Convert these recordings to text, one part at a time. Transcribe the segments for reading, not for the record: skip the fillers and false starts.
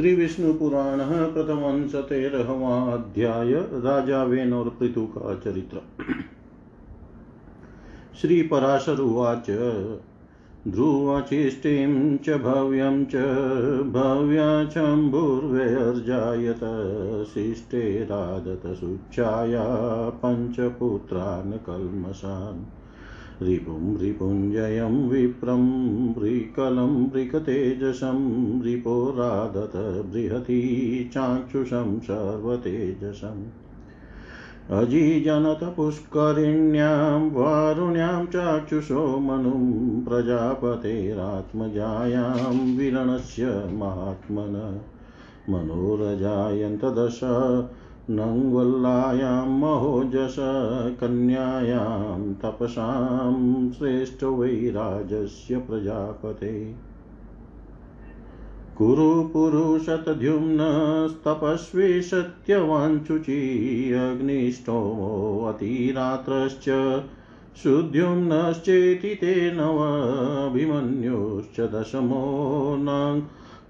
श्री विष्णु पुराण प्रथमांश 13वां अध्याय राजा वेन और पृथु का चरित्र। श्री पराशर उवाच ध्रुवचिष्टिं च भव्यं च भव्या शम्भुर्व्यर्जायत शिष्टे राधत सुच्छाया पंचपुत्रान् कल्मषान् रिपुं रिपुञ्जयं विप्रं रिकलं रिकतेजसं रिपो राधत बृहती चाक्षुषं सर्वतेजसम् अजीजनत पुष्करिण्यां वारुण्यां चाक्षुषो मनुं प्रजापतेरात्मजायां विरणस्य महात्मन मनोरजायन्त दश नंगवल्लायां महोजस कन्यायां तपसां श्रेष्ठ वैराजस्य प्रजापते कुरु पुरुषतद्युम्नस्तपस्वी सत्यवांशुची अग्निष्टोमो अतिरात्रश्च सुद्युम्नश्चेति ते नवाभिमन्युश्च दशमो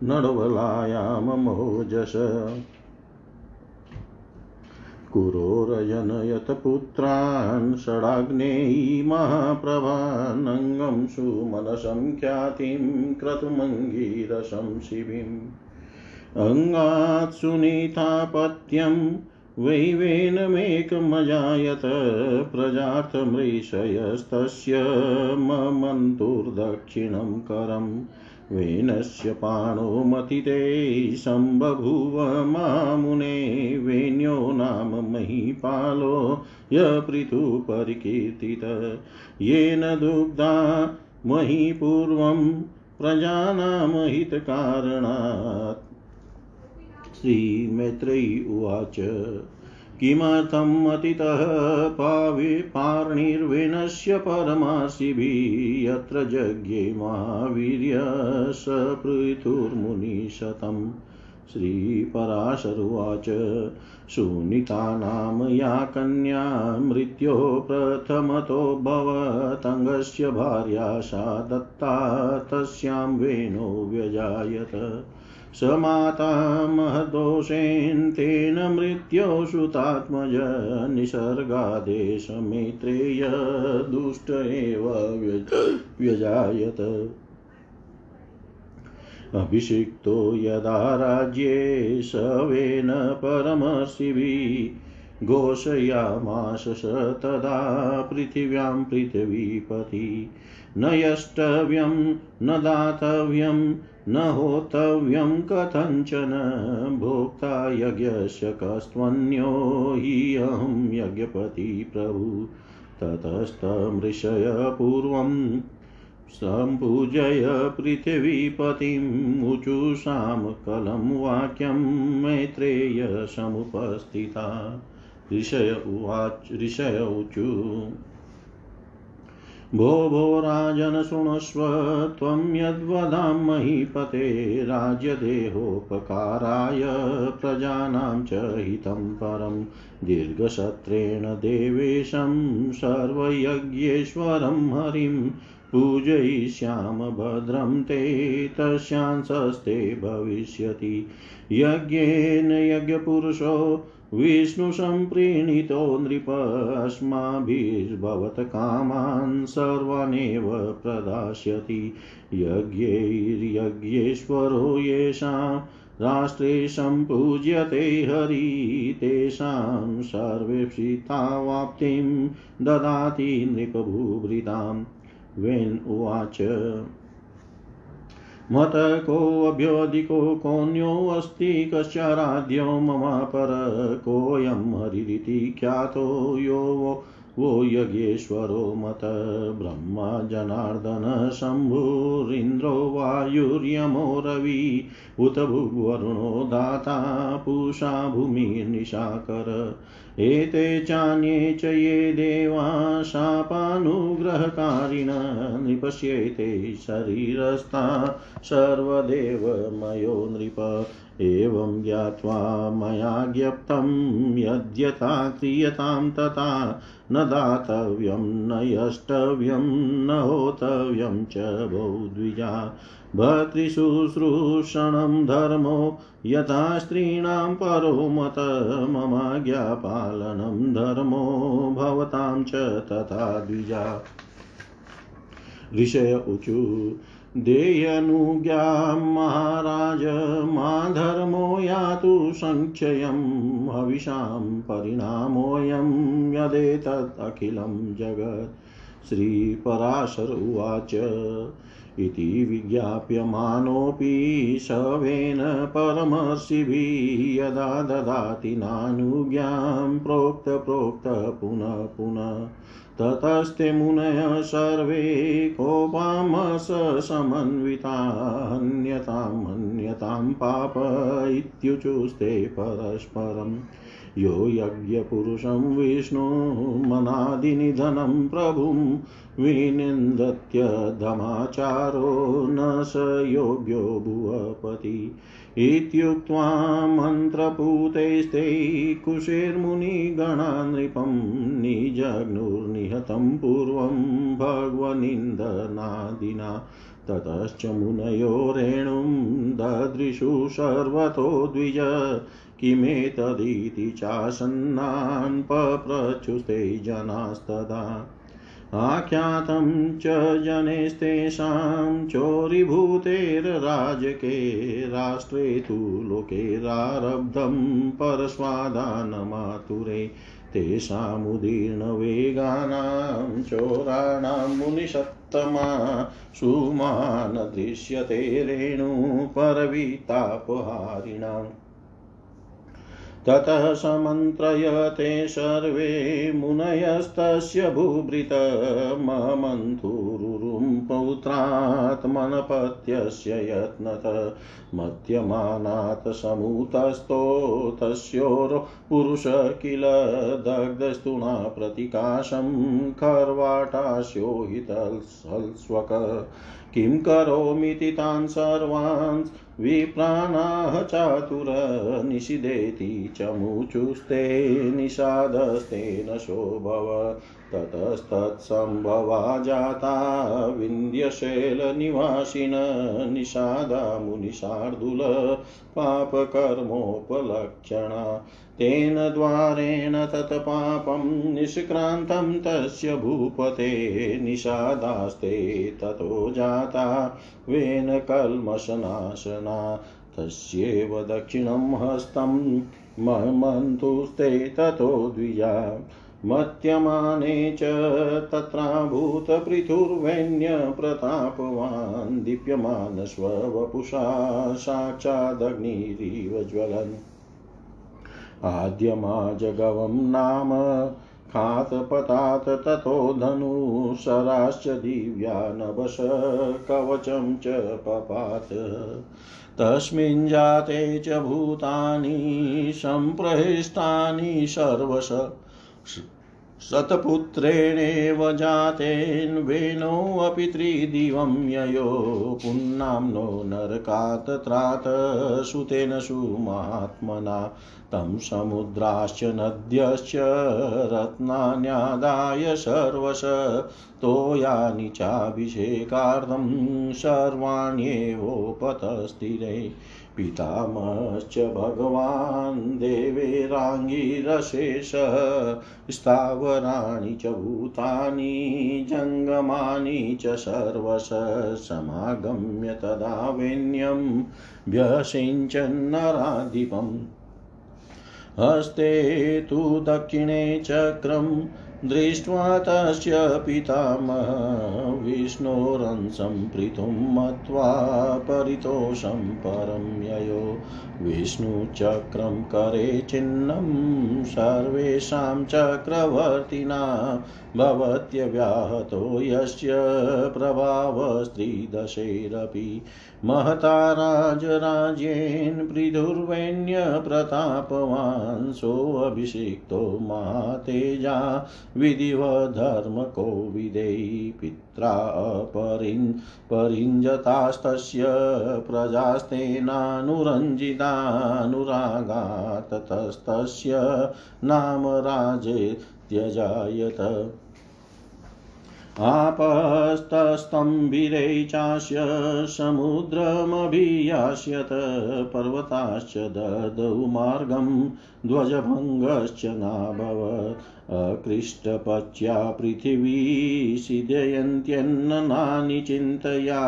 नडवलायां महोजस कुरोरजनयत पुत्रान् षडाग्नेयी महाप्रभान् अंगं सुमनसं ख्यातिं क्रतुमंगीरसं शिविम् अंगात् सुनीतापत्यं वैवेनमेकमजायत प्रजार्थमृषयस्तस्य ममन्तुर्दक्षिणं करम् वेनस्य पाणो मतिते संबभूव मामुने वेन्यो नाम महीपालो य पृथु परिकीर्तित येन दुग्धा मही पूर्वं प्रजानां हितकारणात्। श्री मैत्रेयी उवाच किमर्थं मतितः पार्णिर्वेनस्य परमासिभिः यत्र यज्ञे महावीर्य स पृथुर्मुनिशतम्। श्रीपराशरुवाच सुनीता नाम या कन्या मृत्यो प्रथमतो भवतङ्गस्य भार्या सा दत्ता तस्यां वेणो व्यजायत समाता महदोषेन तेन मृत्यो सुतात्मज निसर्गादेश मैत्रेय दुष्ट एव व्यजायत अभिषिक्तो यदा राज्ये सवेन परमर्षिभिः घोषयामास तदा पृथिव्यां पृथ्वीपति न यष्टव्यं न दातव्यं न होतव्यं कथञ्चन भोक्ता यज्ञस्य कस्त्वन्यो हि अहं यज्ञपति प्रभु। ततस्तमृषय पूर्वं सम्पूजय पृथिवीपतिम् ऊचुषां कलं वाक्यं मैत्रेय समुपस्थिता। ऋषय ऊचु भो भो राजन शृणुष्व त्वं यद्वदां महीपते राज्यदेहोपकाराय प्रजानां च हितं परं दीर्घसत्रेण देवेशं सर्वयज्ञेश्वरं हरिं पूजयिष्याम भद्रं ते तस्यांसस्ते भविष्यति यज्ञेन यज्ञपुरुषो विष्णु संप्रीणितो नृप अस्माभिर्भवत कामान् सर्वानेव प्रदास्यति यज्ञैर्यज्ञेश्वरो येषां राष्ट्रे सम्पूज्यते हरि तेषां सर्वेप्सितावाप्तिं ददाति नृपभूभृताम्। वेन उवाच मत कोऽभ्योऽधिको कोऽन्योऽस्ति कश्चाराध्यो ममापर कोऽयं हरिरिति ख्यातो यो वो यज्ञेश्वरो मत ब्रह्मा जनार्दन शम्भुरिन्द्रो वायुर्यमो रवि उत भुवरुणो दाता पूषा भूमिर्निशाकर एते चान्ये च ये देवा शापानुग्रहकारिण नृपश्येते शरीरस्था सर्वदेव मयो नृप एवं ज्ञात्वा मया ज्ञप्तं यद्यथा क्रियतां तथा न दातव्यं न यष्टव्यं न होतव्यं च बहुद्विजा भर्तृशुश्रूषणं धर्मो यथा स्त्रीणां परो मत ममाज्ञापालनं धर्मो भवतां च तथा द्विजा ऋषय ऊचु देयनुज्ञा महाराज मा धर्मो यातु संक्षयं हविषां परिणामोऽयं यदेतत् अखिलं जगत् श्री पराशर उवाच इति विज्ञाप्यमानोऽपि शवेन परमर्षिभिः यदा ददाति नानुज्ञां प्रोक्त पुनः पुनः ततस्ते मुनयः सर्वे कोपामस समन्वितान्यतां पाप इत्युचुस्ते परस्परम् यो यज्ञपुरुषं विष्णु मनादिनिधनं प्रभुं विनिन्दत्य धमाचारो न स योग्यो भुवपति इत्युक्त्वा मन्त्रपूतैस्ते कुशेर्मुनिगणा नृपं निजग्नुर्निहतं पूर्वं भगवनिन्दनादिना ततश्च मुनयो रेणुं ददृशु सर्वतो द्विज किमेतदिति चासन्नान् पप्रचुस्ते जनास्तदा आख्यातं च जनेस्तेषां चोरिभूतेर्राजके राष्ट्रे तु लोकेरारब्धं परस्वादानमातुरे तेषामुदीर्णवेगानां चोराणां मुनिषत्तमा सुमान दृश्यते रेणु परवितापहारिणाम् ततः समन्त्रयते सर्वे मुनयस्तस्य भूभृत ममन्थुरुरुं पौत्रात्मनपत्यस्य यत्नत मध्यमानात् समुतस्तो तस्योर पुरुष किल दग्धस्तुना प्रतिकाशं खर्वाटास्योहितस्वक किं करोमीति तान् सर्वान् विप्राणाः चातुर निषिदेति चमुचुस्ते निषादस्ते न शोभव ततस्तत्संभवा जाता विन्ध्यशैलनिवासिन निषादा मुनिशार्दूल पापकर्मोपलक्षणा तेन द्वारेण तत् पापं निष्क्रान्तं तस्य भूपते निषादास्ते ततो जाता वेन कल्मषनाशना तस्यैव दक्षिणं हस्तं ममन्तुस्ते ततो द्विजा मत्यमाने च तत्राभूत पृथुर्वैन्य प्रतापवान् दीप्यमान स्ववपुषा साक्षादग्निरिव ज्वलन् आद्यमा जगवं नाम खातपतात ततो धनु शराश्च दिव्या नभश कवचं च पपात तस्मिन् जाते च भूतानि सम्प्रहिष्टानि सर्वश सतपुत्रेणेव जातेन वेनो अपि त्रिदिवं ययो पुन्नाम्नो नरकात् त्रात सुतेन सुमात्मना तं समुद्राश्च नद्यश्च रत्नान्यादाय सर्वश तोयानि चाभिषेकार्थं सर्वाण्येवोपतस्थिरे पितामहश्च भगवान् देवैराङ्गिरशेष स्थावराणि च भूतानि जंगमानि च सर्वश समागम्य तदा वेण्यं व्यसिञ्चन्नराधिपम् हस्ते तु दक्षिणे चक्रम् दृष्ट्वा तस्य पितामहः विष्णोरंसं पृथुं मत्वा परितोषं परं ययो विष्णुचक्रं करे चिह्नं सर्वेषां चक्रवर्तिनां भवत्य व्याहतो यस्य प्रभावस्त्रिदशैरपि महता राजराजेन पृथुर्वैन्य प्रतापवान् सोऽभिषिक्तो महातेजा विधिव धर्म को विदेयी पित्रा परिंजतास्तस्य प्रजास्तेनानुरंजितानुरागात् ततस्तस्य नाम राजे प्रत्यजायत आपस्तस्तंभिरे चास्य समुद्रमभियास्यत पर्वताश्च ददौ मार्गं ध्वजभंगश्च नाभवत् अकृष्टपच्या पृथिवी सिदयन्त्यन्नानि चिन्तया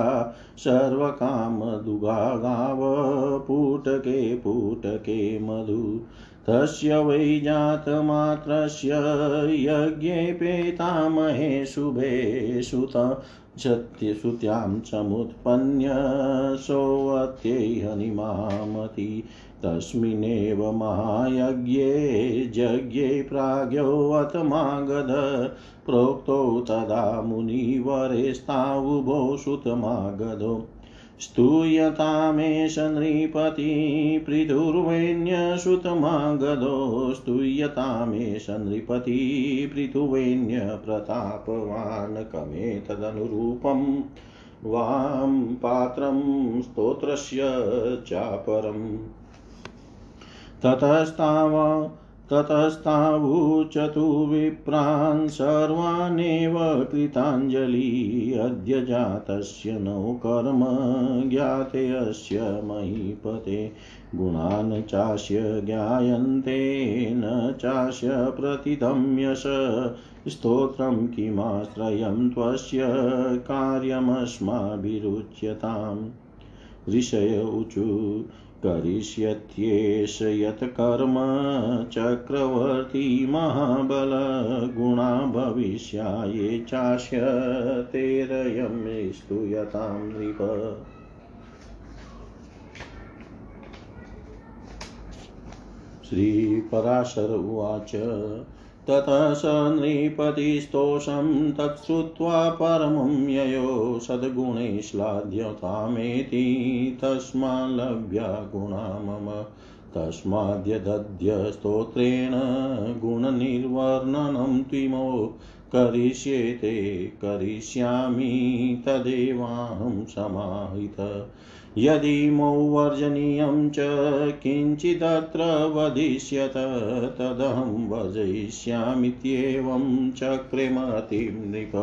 सर्वकामदुभागाव पूटके मधु तस्य वै जातमात्रस्य यज्ञे पेतामहे शुभे सुत्यां समुत्पन्य सोऽत्यै हनिमामति तस्मिन्नेव महायज्ञे यज्ञे प्राज्ञोऽतमागध प्रोक्तो तदा मुनिवरेस्तावुभो सुतमागधो स्तूयतामेष नृपति पृथुर्वैन्यसुतमागधो स्तूयतामेष नृपति पृथुवैन्यप्रतापवान् कमेतदनुरूपं वां पात्रं स्तोत्रस्य चापरम् ततस्तावुचतु विप्रान् सर्वानेव कृताञ्जलि अद्य जातस्य नो कर्म ज्ञाते अस्य महीपते गुणान् चास्य ज्ञायन्ते न चास्य प्रतिधम्यस स्तोत्रं किमाश्रयं त्वस्य कार्यमस्माभिरुच्यताम् ऋषय ऊचु करिष्यत्येष यत्कर्म चक्रवर्ती महाबल गुणा भविष्याये चास्य तेरयं स्तुयतां नृप श्रीपराशर उवाच ततः स नृपतिस्तोषं तच्छ्रुत्वा परमं ययो सद्गुणैश्लाघ्यतामेति तस्माल्लभ्या गुणा मम तस्माद्य दद्य स्तोत्रेण गुणनिर्वर्णनं त्विमो करिष्येते करिष्यामि तदेवाहं समाहितः यदि मौ वर्जनीयं च किञ्चिदत्र वदिष्यत तदहं वर्जयिष्यामित्येवं चक्रे मतिं नृप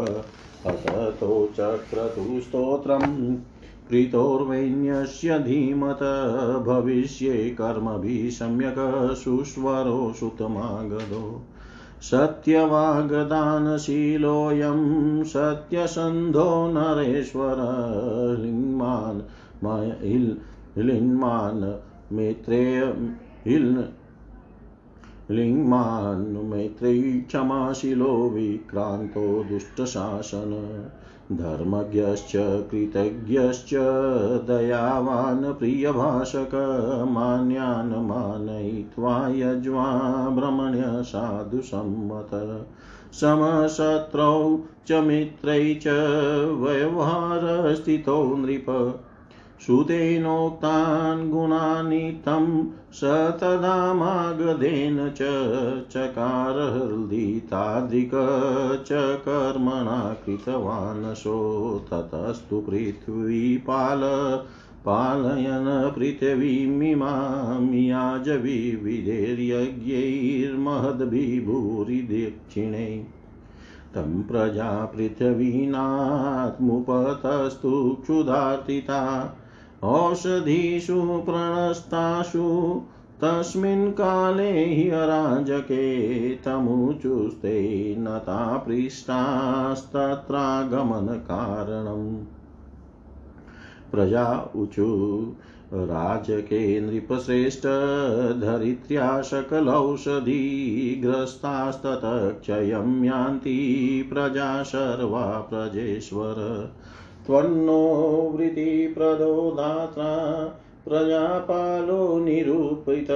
अततो चक्रतु स्तोत्रं कृतोर्वैन्यस्य धीमत भविष्ये कर्मभिः सम्यक् सुस्वरो सुतमागधो सत्यवागदानशीलोऽयं सत्यसन्धो नरेश्वर लिङ्मान् मैत्रेयी क्षमाशीलो विक्रांतो दुष्टशासन धर्मज्ञश्च कृतज्ञश्च दयावान् प्रियभाषक मान्यान् मानयित्वा यज्वा ब्रह्मण्य साधुसम्मत समशत्रौ च मित्रै च व्यवहार स्थितो नृप सुतेनोक्तान् गुणानितं स तदा मागधेन चकार हृदिताद्रिक च कर्मणा कृतवानसो ततस्तु पृथ्वीपाल पालयन पृथिवीमिमामियाज विविधैर्यज्ञैर्महद्भिर्भूरि दक्षिणै तं प्रजा पृथिवीनात्मुपतस्तु क्षुधार्तिता औषधीषु प्रणस्तासु तस्मिन् काले हि अराजके तमुचुस्ते नता पृष्टास्तत्रागमनकारणम् प्रजा उचु राजके नृपश्रेष्ठ धरित्र्या सकलौषधी ग्रस्तास्तत क्षयं यान्ति प्रजा सर्वा प्रजेश्वर त्वन्नो वृत्तिप्रदो दात्रा प्रजापालो निरूपित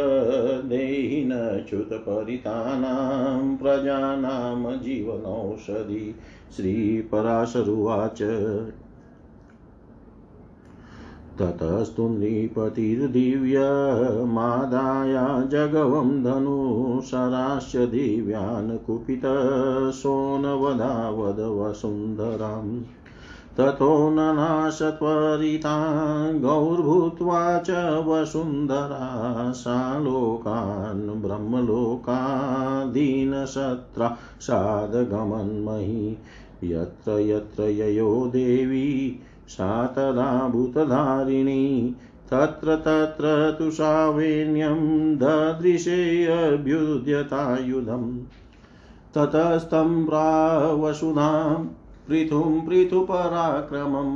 देहि न च्युतपरितानां प्रजानां जीवनौषधी श्रीपराशरुवाच ततस्तु नृपतिर्दिव्यमादाय जगवं धनुशरास्य दिव्यान् कुपितः सोनवदावद वसुन्धराम् ततो ननाशत्वरिता गौर्भूत्वा च वसुंधरा सा लोकान् ब्रह्मलोकादीनसत्रा साधगमन्मही यत्र यत्र ययो देवी सा तदा भूतधारिणी तत्र तत्र तु सावेन्यं ददृशे अभ्युद्यतायुधं ततस्तं प्रावसुधां पृथुं पृथुपराक्रमं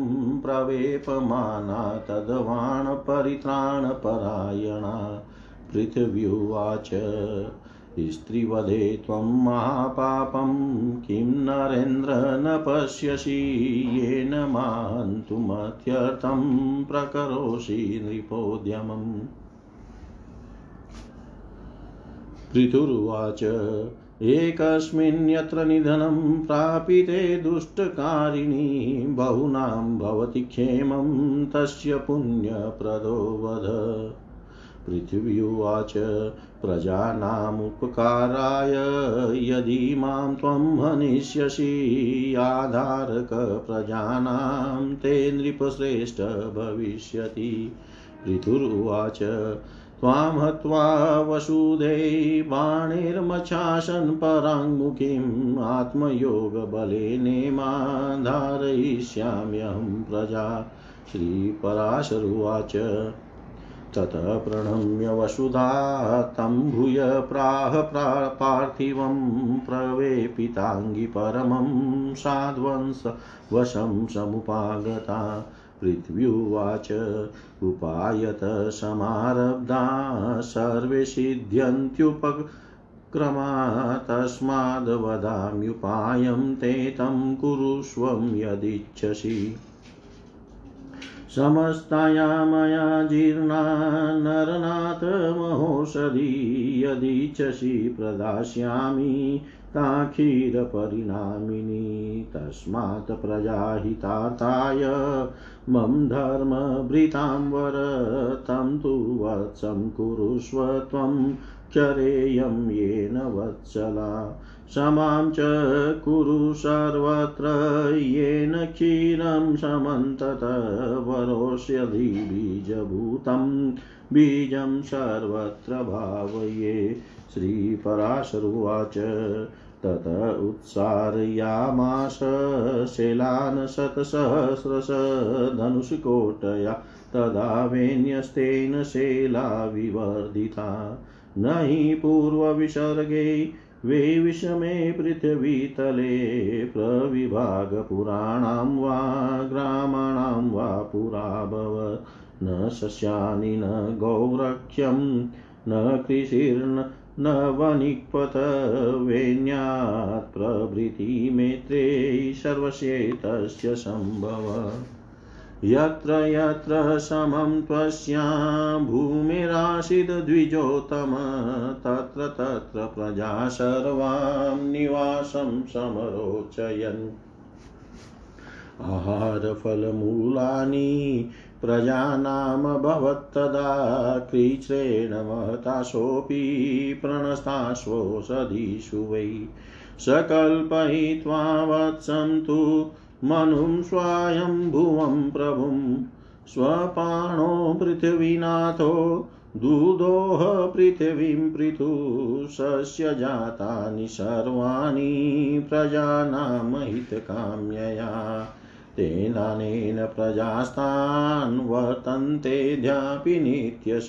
प्रवेपमाना तद्वाण परित्राणपरायणा पृथिव्युवाच स्त्रीवधे त्वं महापापं किं नरेन्द्र न पश्यसि येन मान्तुमत्यर्थं प्रकरोषि नृपोद्यमम् पृथुरुवाच एकस्मिन् यत्र निधनं प्रापिते दुष्टकारिणी बहुनां भवति क्षेमं तस्य पुण्यप्रदो वध पृथ्वी उवाच प्रजानामुपकाराय यदि मां त्वं हनिष्यसि आधारक प्रजानां ते नृपश्रेष्ठ भविष्यति पृथुरुवाच त्वां हत्वा वसुधे बाणैर्मच्छासन् पराङ्मुखीम् आत्मयोगबलेनेमा धारयिष्याम्यहं प्रजा श्रीपराशरुवाच ततः प्रणम्य वसुधा तं भूय प्राह पार्थिवं प्रवेपिताङ्गी परमं साध्वंस वशं समुपागता पृथ्व्युवाच उपायत समारब्धा सर्वे सिद्ध्यन्त्युपक्रमा तस्माद् वदाम्युपायं ते तं कुरुष्वं यदिच्छसि समस्ताया मया जीर्णा नरनाथ महोषधी यदिच्छसि प्रदास्यामि ताखीरपरिणामिनी तस्मात् प्रजाहितार्थाय मम धर्मभृतांवर तं तु वत्सं कुरुष्व त्वं चरेयं येन वत्सला समां च कुरु सर्वत्र येन क्षीरं समन्तत वरोष्यधि बीजभूतं बीजं सर्वत्र भावये श्रीपराशरुवाच तत उत्सारयामास शैलान् शतसहस्रश धनुषकोटया तदा वेन्यस्तेन शैला विवर्धिता न हि पूर्वविसर्गे वे विषमे पृथ्वीतले प्रविभागपुराणां वा ग्रामाणां वा पुराभव न शस्यानि न गौरक्ष्यं न कृषिर्न न वनिक्पत वेन्यात् प्रभृति मैत्रेयी सर्वस्येतस्य संभव यत्र यत्र समं त्वस्या भूमिरासीद् द्विजोतम तत्र तत्र प्रजा सर्वां निवासं समरोचयन् आहारफलमूलानि प्रजानां भवत्तदा कृच्छ्रेण महतासोऽपि प्रणस्तास्वोषधीषु वै सकल्पयित्वा वत्सं तु मनुं स्वायंभुवं प्रभुं स्वपाणो पृथिवीनाथो दूदोह पृथिवीं पृथु सस्य जातानि सर्वाणि प्रजानां हितकाम्यया तेनानेन प्रजास्तान् वर्तन्ते ध्यापि नित्यश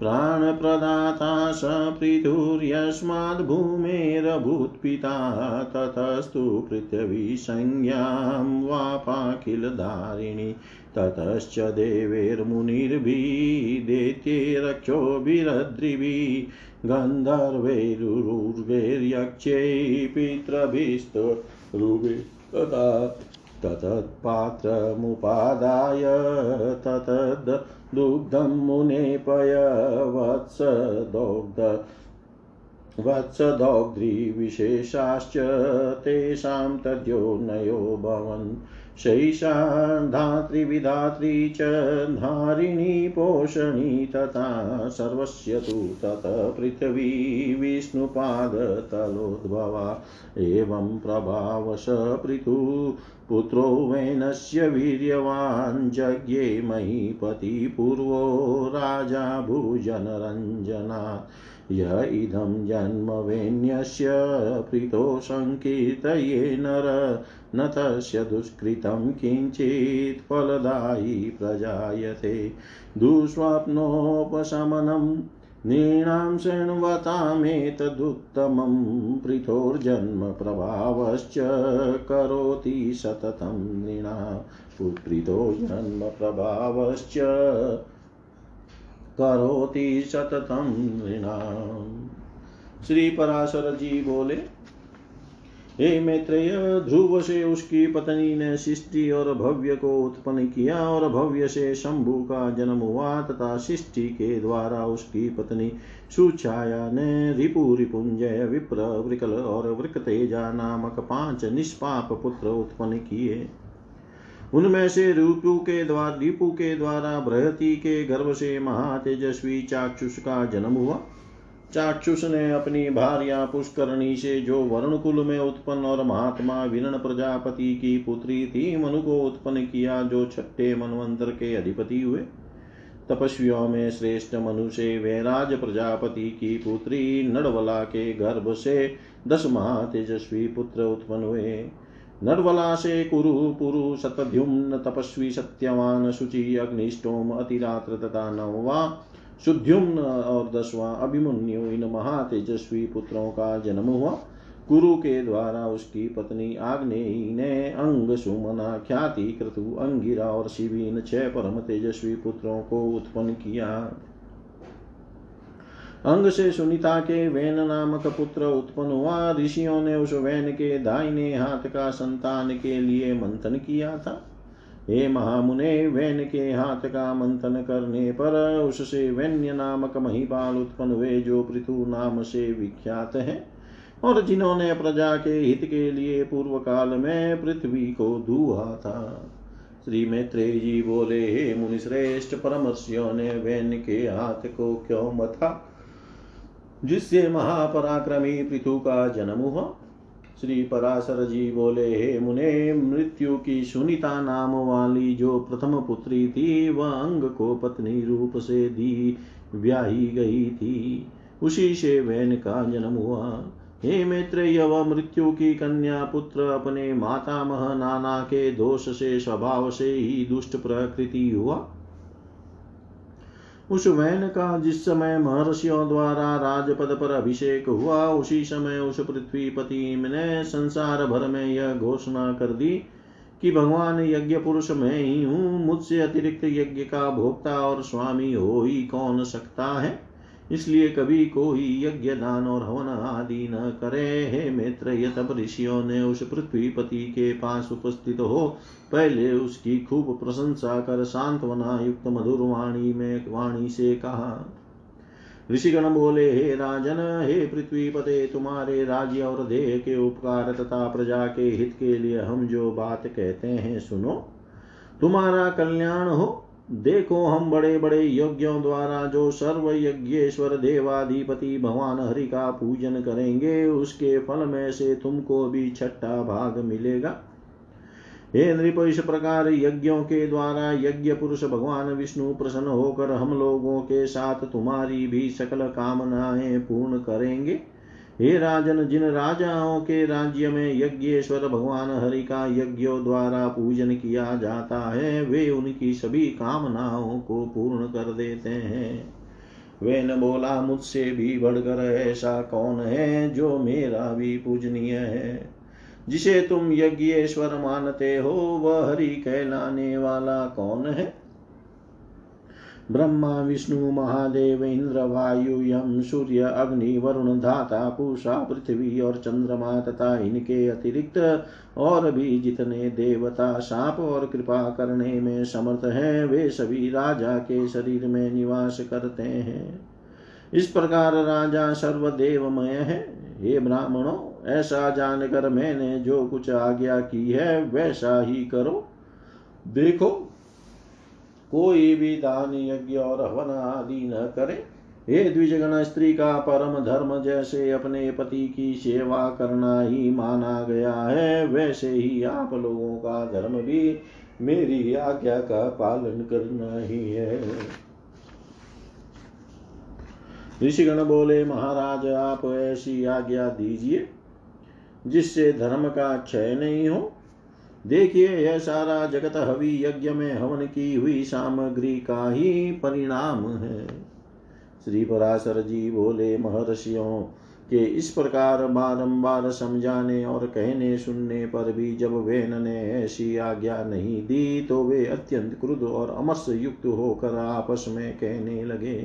प्राणप्रदाता स पृथुर्यस्माद् भूमेरभूत्पिता ततस्तु पृथिवी संज्ञां वापाखिलधारिणी ततश्च देवैर्मुनिर्भिः दैत्यैरक्षोभिरद्रिभिः गन्धर्वैरुर्वैर्यक्षैः पितृभिस्तुभिः तदा तत्पात्रमुपादाय ततद् दुग्धं मुनेपय वत्सदौग्ध्रीविशेषाश्च तेषां तद्योनयो भवन् शैषा धात्रिविधात्री च धारिणी पोषणी तथा सर्वस्य तु तत पृथ्वी विष्णुपादतलोद्भवा एवं प्रभावश पृथु पुत्रो वैनस्य वीर्यवान् जज्ञे महीपति पूर्वो राजा भुजनरञ्जना य इदं जन्म वेन्यस्य प्रीतो संकीर्तये नर न तस्य दुष्कृतं किंचित् फलदायी प्रजायते दुःस्वप्नोपशमनं नीणां शृण्वतामेतदुत्तमं पृथोर्जन्म प्रभावश्च करोति सततं नृणां पुत्रितोर्जन्म प्रभावश्च करोति सततं नृणां। श्री पराशर जी बोले, हे मैत्रेय, ध्रुव से उसकी पत्नी ने सृष्टि और भव्य को उत्पन्न किया और भव्य से शंभु का जन्म हुआ तथा सृष्टि के द्वारा उसकी पत्नी सुछाया ने रिपु रिपुंजय विप्र वृकल और वृकतेजा नामक 5 निष्पाप पुत्र उत्पन्न किए। उनमें से रिपु के द्वारा बृहति के गर्भ से महातेजस्वी चाक्षुष का जन्म हुआ। चाक्षुष ने अपनी भार्या पुष्करणी से, जो वर्णकुल में उत्पन्न और महात्मा विनन प्रजापति की पुत्री थी, मनु को उत्पन्न किया, जो छठे मनवंतर के अधिपति हुए। तपस्वियों में श्रेष्ठ मनु से वैराज प्रजापति की पुत्री नडवला के गर्भ से 10 महातेजस्वी पुत्र उत्पन्न हुए। नडवला से कुरु, पुरु, शतद्युम्न, तपस्वी, सत्यवान, शुचि, अग्निष्टोम, अतिरात्र तथा नववा शुद्युम्न और 10वां अभिमन्यु इन महातेजस्वी पुत्रों का जन्म हुआ। कुरु के द्वारा उसकी पत्नी आग्नेयी ने अंग, सुमना, ख्याति, क्रतु, अंगिरा और शिवी इन 6 परम तेजस्वी पुत्रों को उत्पन्न किया। अंग से सुनीता के वैन नामक पुत्र उत्पन्न हुआ। ऋषियों ने उस वैन के दाहिने हाथ का संतान के लिए मंथन किया था। हे महामुने, वैन के हाथ का मंथन करने पर उससे वैन्य नामक महीपाल उत्पन्न हुए, जो पृथु नाम से विख्यात है और जिन्होंने प्रजा के हित के लिए पूर्व काल में पृथ्वी को दूहा था। श्री मैत्रेय जी बोले, हे मुनिश्रेष्ठ, परमर्षियों ने वैन के हाथ को क्यों मथा, जिससे महापराक्रमी पृथु का जन्म हुआ। श्री पराशर जी बोले, हे मुने, मृत्यु की सुनीता नाम वाली जो प्रथम पुत्री थी, वह अंग को पत्नी रूप से दी ब्याही गई थी, उसी से वैन का जन्म हुआ। हे मैत्रेय, वह मृत्यु की कन्या पुत्र अपने मातामह नाना के दोष से स्वभाव से ही दुष्ट प्रकृति हुआ। उस वैन का जिस समय महर्षियों द्वारा राजपद पर अभिषेक हुआ, उसी समय उस पृथ्वी पति ने संसार भर में यह घोषणा कर दी कि भगवान यज्ञ पुरुष मैं ही हूँ, मुझसे अतिरिक्त यज्ञ का भोक्ता और स्वामी हो ही कौन सकता है। इसलिए कभी कोई यज्ञ दान और हवन आदि न करे। हे मैत्रेय, तब ऋषियों ने उस पृथ्वी पति के पास उपस्थित हो पहले उसकी खूब प्रशंसा कर सांत्वना युक्त मधुर वाणी से कहा। ऋषिगण बोले, हे राजन, हे पृथ्वी पते, तुम्हारे राज्य और देह के उपकार तथा प्रजा के हित के लिए हम जो बात कहते हैं सुनो, तुम्हारा कल्याण हो। देखो, हम बड़े बड़े यज्ञों द्वारा जो सर्व यज्ञेश्वर देवाधिपति भगवान हरि का पूजन करेंगे, उसके फल में से तुमको भी 6वां भाग मिलेगा। हे नृप, इस प्रकार यज्ञों के द्वारा यज्ञ पुरुष भगवान विष्णु प्रसन्न होकर हम लोगों के साथ तुम्हारी भी सकल कामनाएं पूर्ण करेंगे। हे राजन, जिन राजाओं के राज्य में यज्ञेश्वर भगवान हरि का यज्ञों द्वारा पूजन किया जाता है, वे उनकी सभी कामनाओं को पूर्ण कर देते हैं। वे न बोला, मुझसे भी बढ़कर ऐसा कौन है जो मेरा भी पूजनीय है। जिसे तुम यज्ञेश्वर मानते हो, वह हरि कहलाने वाला कौन है। ब्रह्मा, विष्णु, महादेव, इंद्र, वायु, यम, सूर्य, अग्नि, वरुण, धाता, पूषा, पृथ्वी और चंद्रमा तथा इनके अतिरिक्त और भी जितने देवता शाप और कृपा करने में समर्थ हैं, वे सभी राजा के शरीर में निवास करते हैं। इस प्रकार राजा सर्वदेवमय है। हे ब्राह्मणों, ऐसा जानकर मैंने जो कुछ आज्ञा की है वैसा ही करो। देखो कोई भी दान यज्ञ और हवन आदि न करे। हे द्विजगण, स्त्री का परम धर्म जैसे अपने पति की सेवा करना ही माना गया है, वैसे ही आप लोगों का धर्म भी मेरी आज्ञा का पालन करना ही है। ऋषिगण बोले, महाराज आप ऐसी आज्ञा दीजिए जिससे धर्म का क्षय नहीं हो। देखिए यह सारा जगत हवि यज्ञ में हवन की हुई सामग्री का ही परिणाम है। श्री पराशर जी बोले, महर्षियों के इस प्रकार बारंबार समझाने और कहने सुनने पर भी जब वेन ने ऐसी आज्ञा नहीं दी तो वे अत्यंत क्रुद्ध और अमर्ष युक्त होकर आपस में कहने लगे,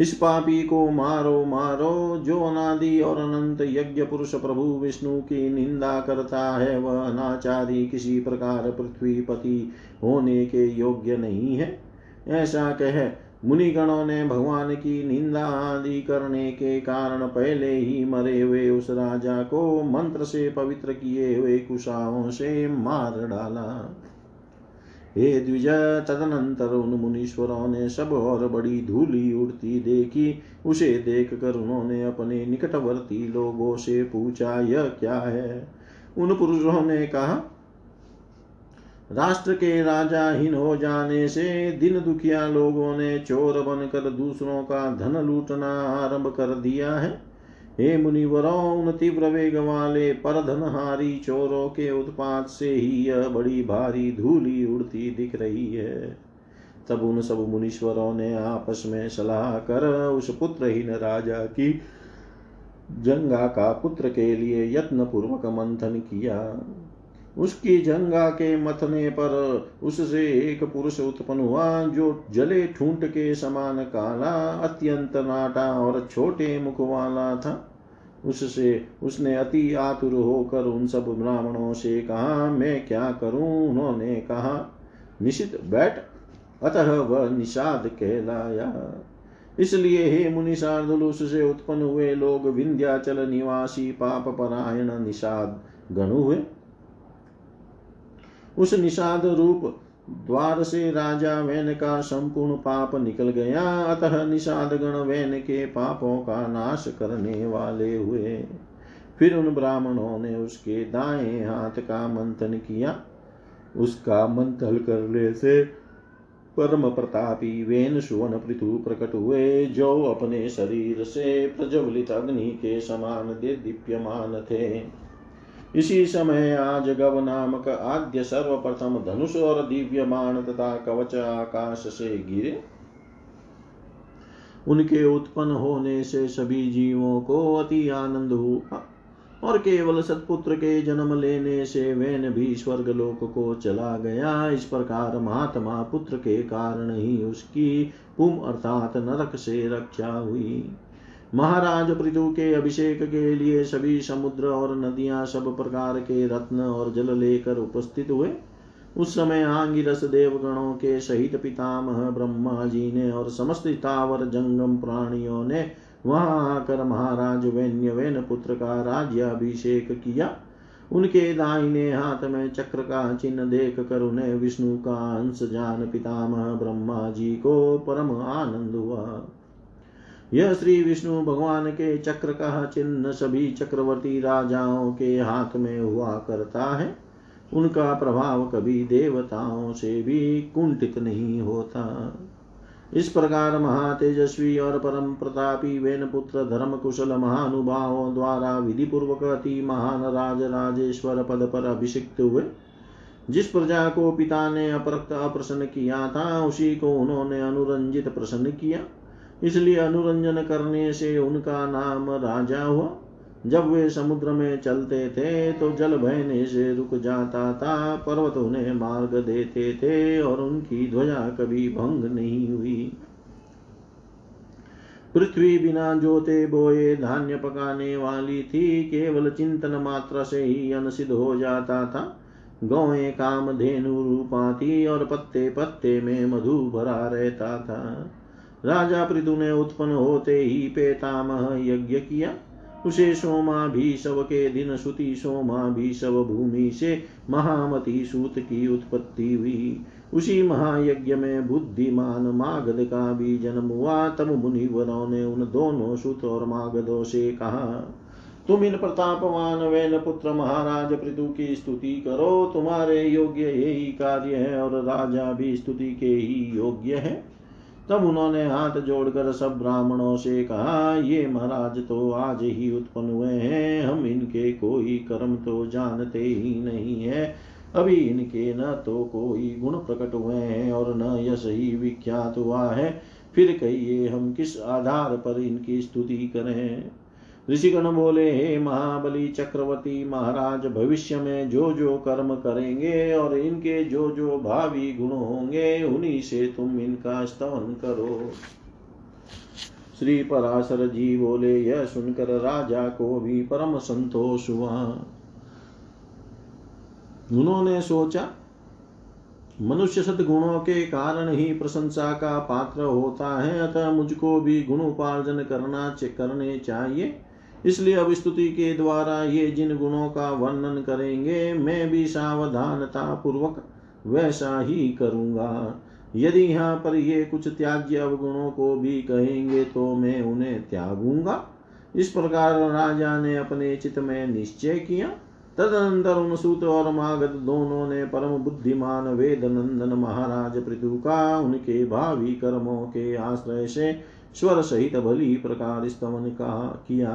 इस पापी को मारो मारो, जो अनादि और अनंत यज्ञ पुरुष प्रभु विष्णु की निंदा करता है वह अनाचारी किसी प्रकार पृथ्वी पति होने के योग्य नहीं है। ऐसा कह मुनिगणों ने भगवान की निंदा आदि करने के कारण पहले ही मरे हुए उस राजा को मंत्र से पवित्र किए हुए कुशाओं से मार डाला। हे द्विज, तदनंतर उन मुनीश्वरों ने सब और बड़ी धूली उड़ती देखी। उसे देखकर उन्होंने अपने निकटवर्ती लोगों से पूछा, यह क्या है? उन पुरुषों ने कहा, राष्ट्र के राजाहीन हो जाने से दिन दुखिया लोगों ने चोर बनकर दूसरों का धन लूटना आरंभ कर दिया है। हे मुनिवरों, उन तीव्र वेग वाले परधनहारी चोरों के उत्पात से ही यह बड़ी भारी धूली उड़ती दिख रही है। तब उन सब मुनीश्वरों ने आपस में सलाह कर उस पुत्रहीन राजा की जंगा का पुत्र के लिए यत्न पूर्वक मंथन किया। उसकी जंगा के मथने पर उससे एक पुरुष उत्पन्न हुआ जो जले ठूंठ के समान काला, अत्यंत नाटा और छोटे मुख वाला था। उससे उसने अति आतुर होकर उन सब ब्राह्मणों से कहा, मैं क्या करूं? उन्होंने कहा, निशिद बैठ। अतः वह निषाद कहलाया। इसलिए हे मुनि शार्दुल, उससे उत्पन्न हुए लोग विंध्याचल निवासी पाप परायण निषाद गणु हुए। उस निषाद रूप द्वार से राजा वैन का संपूर्ण पाप निकल गया। अतः निषाद गण वैन के पापों का नाश करने वाले हुए। फिर उन ब्राह्मणों ने उसके दाएं हाथ का मंथन किया। उसका मंथन करने से परम प्रतापी वेन सुवन पृथु प्रकट हुए, जो अपने शरीर से प्रज्वलित अग्नि के समान दे दीप्यमान थे। इसी समय आज गव नामक आद्य सर्वप्रथम धनुष और दिव्यमान तथा कवच आकाश से गिरे। उनके उत्पन्न होने से सभी जीवों को अति आनंद हुआ और केवल सत्पुत्र के जन्म लेने से वेन भी स्वर्गलोक को चला गया। इस प्रकार महात्मा पुत्र के कारण ही उसकी पुम अर्थात नरक से रक्षा हुई। महाराज पृथु के अभिषेक के लिए सभी समुद्र और नदियां सब प्रकार के रत्न और जल लेकर उपस्थित हुए। उस समय आंगिरस देवगणों के सहित पितामह ब्रह्मा जी ने और समस्त स्थावर जंगम प्राणियों ने वहां आकर महाराज वैन पुत्र का राज्याभिषेक किया। उनके दाहिने हाथ में चक्र का चिन्ह देख कर उन्हें विष्णु का अंश जान पितामह ब्रह्मा जी को परम आनंद हुआ। यह श्री विष्णु भगवान के चक्र का चिन्ह सभी चक्रवर्ती राजाओं के हाथ में हुआ करता है। उनका प्रभाव कभी देवताओं से भी कुंठित नहीं होता। इस प्रकार महातेजस्वी और परम प्रतापी वेन पुत्र धर्म कुशल महानुभावों द्वारा विधि पूर्वक अति महान राज राजेश्वर पद पर अभिषिक्त हुए। जिस प्रजा को पिता ने अपरक्त अप्रसन्न किया था उसी को उन्होंने अनुरंजित प्रसन्न किया। इसलिए अनुरंजन करने से उनका नाम राजा हुआ। जब वे समुद्र में चलते थे तो जल बहने से रुक जाता था, पर्वत उन्हें मार्ग देते थे और उनकी ध्वजा कभी भंग नहीं हुई। पृथ्वी बिना जोते बोए धान्य पकाने वाली थी, केवल चिंतन मात्र से ही अनसिद्ध हो जाता था। गौएं कामधेनु रूपा थी और पत्ते पत्ते में मधु भरा रहता था। राजा पृथु ने उत्पन्न होते ही पेतामह यज्ञ किया। उसे सोमाभिषव के दिन सुति सोमाभिषव भूमि से महामती सूत की उत्पत्ति हुई। उसी महायज्ञ में बुद्धिमान मागध का भी जन्म हुआ। तब मुनिवरों ने उन दोनों सुत और मागधों से कहा, तुम इन प्रतापवान वेन पुत्र महाराज पृथु की स्तुति करो, तुम्हारे योग्य यही कार्य है और राजा भी स्तुति के ही योग्य है। तब उन्होंने हाथ जोड़कर सब ब्राह्मणों से कहा, ये महाराज तो आज ही उत्पन्न हुए हैं, हम इनके कोई कर्म तो जानते ही नहीं है। अभी इनके न तो कोई गुण प्रकट हुए हैं और न यश ही विख्यात हुआ है, फिर कहिए हम किस आधार पर इनकी स्तुति करें। ऋषिगण बोले, हे महाबली चक्रवर्ती महाराज, भविष्य में जो जो कर्म करेंगे और इनके जो जो भावी गुण होंगे उन्हीं से तुम इनका स्तवन करो। श्री पराशर जी बोले, यह सुनकर राजा को भी परम संतोष हुआ। उन्होंने सोचा, मनुष्य सद्गुणों के कारण ही प्रशंसा का पात्र होता है, अतः मुझको भी गुणोपार्जन करने चाहिए। इसलिए अब स्तुति के द्वारा ये जिन गुणों का वर्णन करेंगे मैं भी सावधानता पूर्वक वैसा ही करूँगा। यदि यहाँ पर ये कुछ त्याज्य अवगुणों को भी कहेंगे तो मैं उन्हें त्यागूंगा। इस प्रकार राजा ने अपने चित्त में निश्चय किया। तदनंतर उन सूत और मागध दोनों ने परम बुद्धिमान वेद नंदन महाराज पृथु का उनके भावी कर्मों के आश्रय से स्वर सहित भली प्रकार स्तवन किया।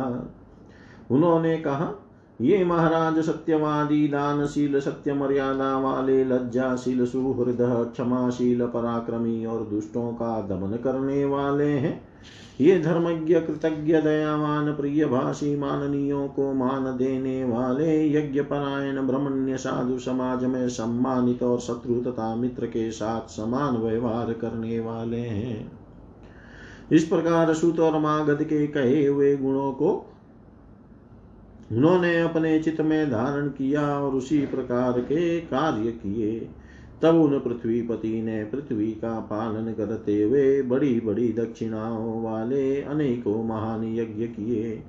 उन्होंने कहा, ये महाराज सत्यवादी, दानशील, सत्य मर्यादा वाले, लज्जाशील, सुहृदय, क्षमाशील, पराक्रमी और दुष्टों का दमन करने वाले हैं। ये धर्मज्ञ, कृतज्ञ, दयावान, प्रियभाषी, माननीयों को मान देने वाले, यज्ञपरायण, ब्रह्मण्य, साधु, समाज में सम्मानित और शत्रु तथा मित्र के साथ समान व्यवहार करने वाले हैं। इस प्रकार सूत और मागध के कहे हुए गुणों को उन्होंने अपने चित्त में धारण किया और उसी प्रकार के कार्य किए। तब उन पृथ्वी पति ने पृथ्वी का पालन करते हुए बड़ी बड़ी दक्षिणाओं वाले अनेकों महान यज्ञ किए।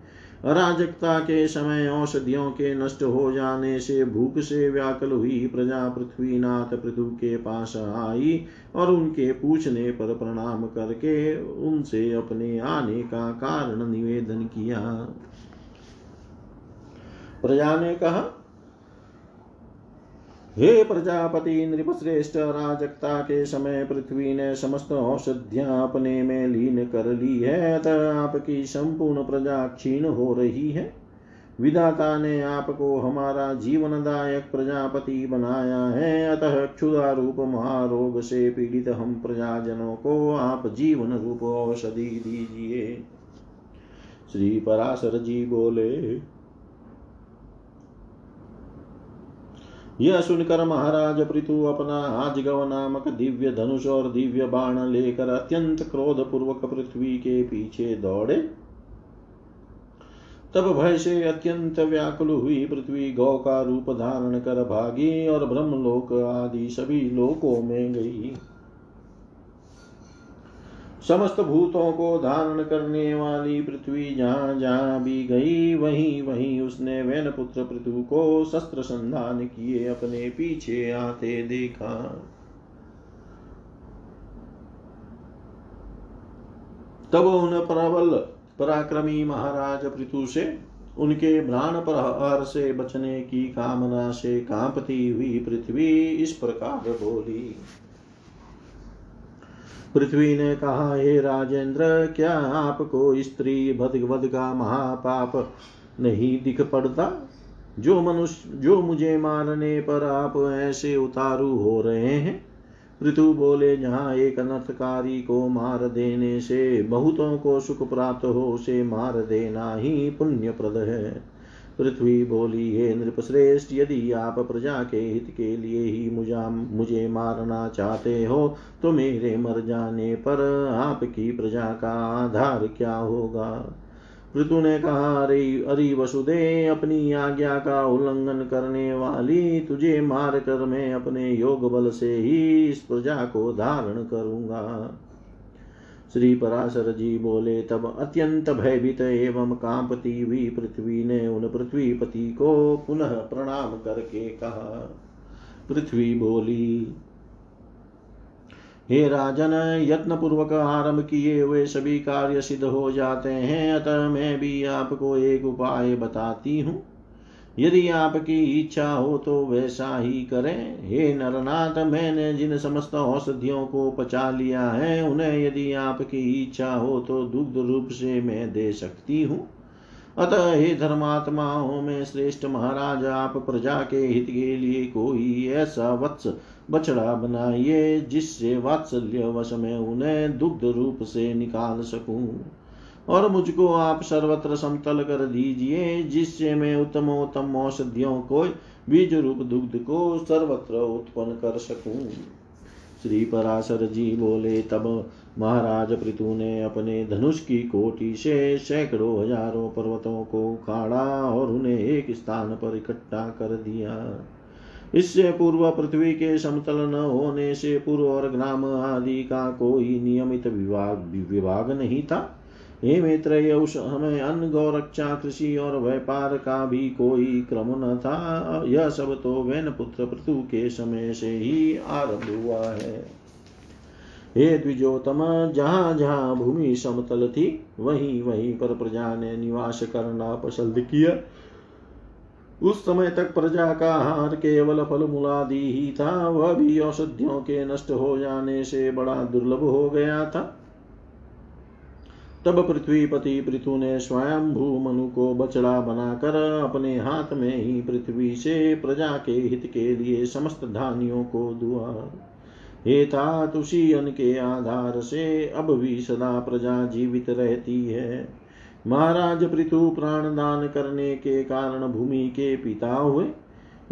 अराजकता के समय औषधियों के नष्ट हो जाने से भूख से व्याकुल हुई प्रजा पृथ्वीनाथ पृथु के पास आई और उनके पूछने पर प्रणाम करके उनसे अपने आने का कारण निवेदन किया। प्रजा ने कहा, हे प्रजापति नृपश्रेष्ठ, अराजकता के समय पृथ्वी ने समस्त औषधियाँ अपने में लीन कर ली है, अतः आपकी संपूर्ण प्रजा क्षीण हो रही है। विधाता ने आपको हमारा जीवनदायक प्रजापति बनाया है, अतः क्षुधा रूप महारोग से पीड़ित हम प्रजाजनों को आप जीवन रूप औषधि दीजिए। श्री पराशर जी बोले, यह सुनकर महाराज पृथु अपना आजगव नामक दिव्य धनुष और दिव्य बाण लेकर अत्यंत क्रोध पूर्वक पृथ्वी के पीछे दौड़े। तब भय से अत्यंत व्याकुल हुई पृथ्वी गौ का रूप धारण कर भागी और ब्रह्मलोक आदि सभी लोकों में गई। समस्त भूतों को धारण करने वाली पृथ्वी जहाँ जहाँ भी गई वहीं वहीं उसने वैन पुत्र पृथु को शस्त्र संधान किए अपने पीछे आते देखा। तब उन प्रबल पराक्रमी महाराज पृथु से उनके प्राण प्रहार से बचने की कामना से कांपती हुई पृथ्वी इस प्रकार बोली। पृथ्वी ने कहा, हे राजेंद्र, क्या आपको स्त्री भदवध का महापाप नहीं दिख पड़ता? जो मुझे मारने पर आप ऐसे उतारू हो रहे हैं। पृथु बोले, जहाँ एक अनर्थकारी को मार देने से बहुतों को सुख प्राप्त हो उसे मार देना ही पुण्यप्रद है। पृथ्वी बोली, हे नृपश्रेष्ठ, यदि आप प्रजा के हित के लिए ही मुझे मारना चाहते हो तो मेरे मर जाने पर आपकी प्रजा का आधार क्या होगा? पृथु ने कहा, अरे वसुदेव, अपनी आज्ञा का उल्लंघन करने वाली तुझे मार कर मैं अपने योग बल से ही इस प्रजा को धारण करूँगा। श्री पराशर जी बोले, तब अत्यंत भयभीत एवं कांपती हुई पृथ्वी ने उन पृथ्वी पति को पुनः प्रणाम करके कहा। पृथ्वी बोली, हे राजन, यत्न पूर्वक आरंभ किए हुए सभी कार्य सिद्ध हो जाते हैं, अतः मैं भी आपको एक उपाय बताती हूँ, यदि आपकी इच्छा हो तो वैसा ही करें। हे नरनाथ, मैंने जिन समस्त औषधियों को पचा लिया है, उन्हें यदि आपकी इच्छा हो तो दुग्ध रूप से मैं दे सकती हूँ। अतः हे धर्मात्माओं में श्रेष्ठ महाराज, आप प्रजा के हित के लिए कोई ऐसा वत्स बछड़ा बनाइए जिससे वात्सल्य वश में उन्हें दुग्ध रूप से निकाल सकूं, और मुझको आप सर्वत्र समतल कर दीजिए जिससे मैं उत्तमोत्तम औषधियों को बीज रूप दुग्ध को सर्वत्र उत्पन्न कर सकूं। श्री पराशर जी बोले, तब महाराज पृथु ने अपने धनुष की कोटि से सैकड़ों हजारों पर्वतों को उखाड़ा और उन्हें एक स्थान पर इकट्ठा कर दिया। इससे पूर्व पृथ्वी के समतल न होने से पूर्व और ग्राम आदि का कोई नियमित विभाग नहीं था। हे मैत्रेय, उस समय अन्न, गौरक्षा, कृषि और व्यापार का भी कोई क्रम न था। यह सब तो वैन पुत्र पृथु के समय से ही आरंभ हुआ है। हे द्विजोतम, जहाँ जहाँ भूमि समतल थी वहीं वहीं पर प्रजा ने निवास करना पसंद किया। उस समय तक प्रजा का आहार केवल फल मूलादि ही था, वह भी औषधियों के नष्ट हो जाने से बड़ा दुर्लभ हो गया था। तब पृथ्वीपति पृथु ने स्वयंभू मनु को बछड़ा बनाकर अपने हाथ में ही पृथ्वी से प्रजा के हित के लिए समस्त धान्यों को दुआ। हे तात, उसी अन्न के आधार से अब भी सदा प्रजा जीवित रहती है। महाराज पृथु प्राण दान करने के कारण भूमि के पिता हुए,